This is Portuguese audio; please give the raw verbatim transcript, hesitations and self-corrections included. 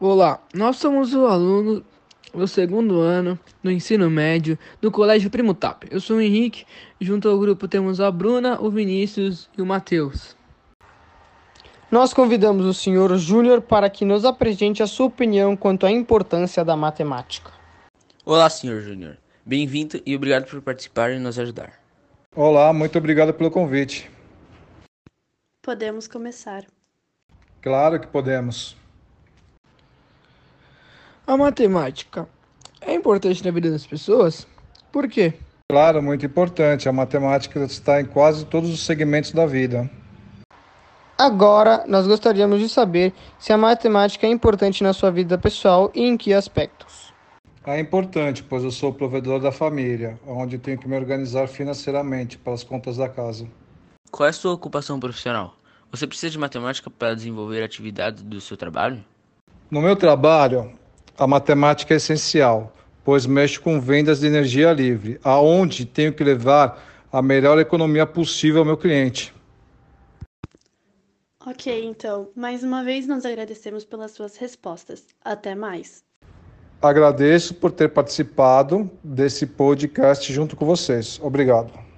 Olá, nós somos o aluno do segundo ano do ensino médio do Colégio Primo T A P. Eu sou o Henrique, junto ao grupo temos a Bruna, o Vinícius e o Matheus. Nós convidamos o senhor Júnior para que nos apresente a sua opinião quanto à importância da matemática. Olá, senhor Júnior. Bem-vindo e obrigado por participar e nos ajudar. Olá, muito obrigado pelo convite. Podemos começar. Claro que podemos. A matemática é importante na vida das pessoas? Por quê? Claro, muito importante. A matemática está em quase todos os segmentos da vida. Agora, nós gostaríamos de saber se a matemática é importante na sua vida pessoal e em que aspectos. É importante, pois eu sou o provedor da família, onde tenho que me organizar financeiramente para as contas da casa. Qual é a sua ocupação profissional? Você precisa de matemática para desenvolver atividades do seu trabalho? No meu trabalho, a matemática é essencial, pois mexe com vendas de energia livre, aonde tenho que levar a melhor economia possível ao meu cliente. Ok, então, mais uma vez nós agradecemos pelas suas respostas. Até mais. Agradeço por ter participado desse podcast junto com vocês. Obrigado.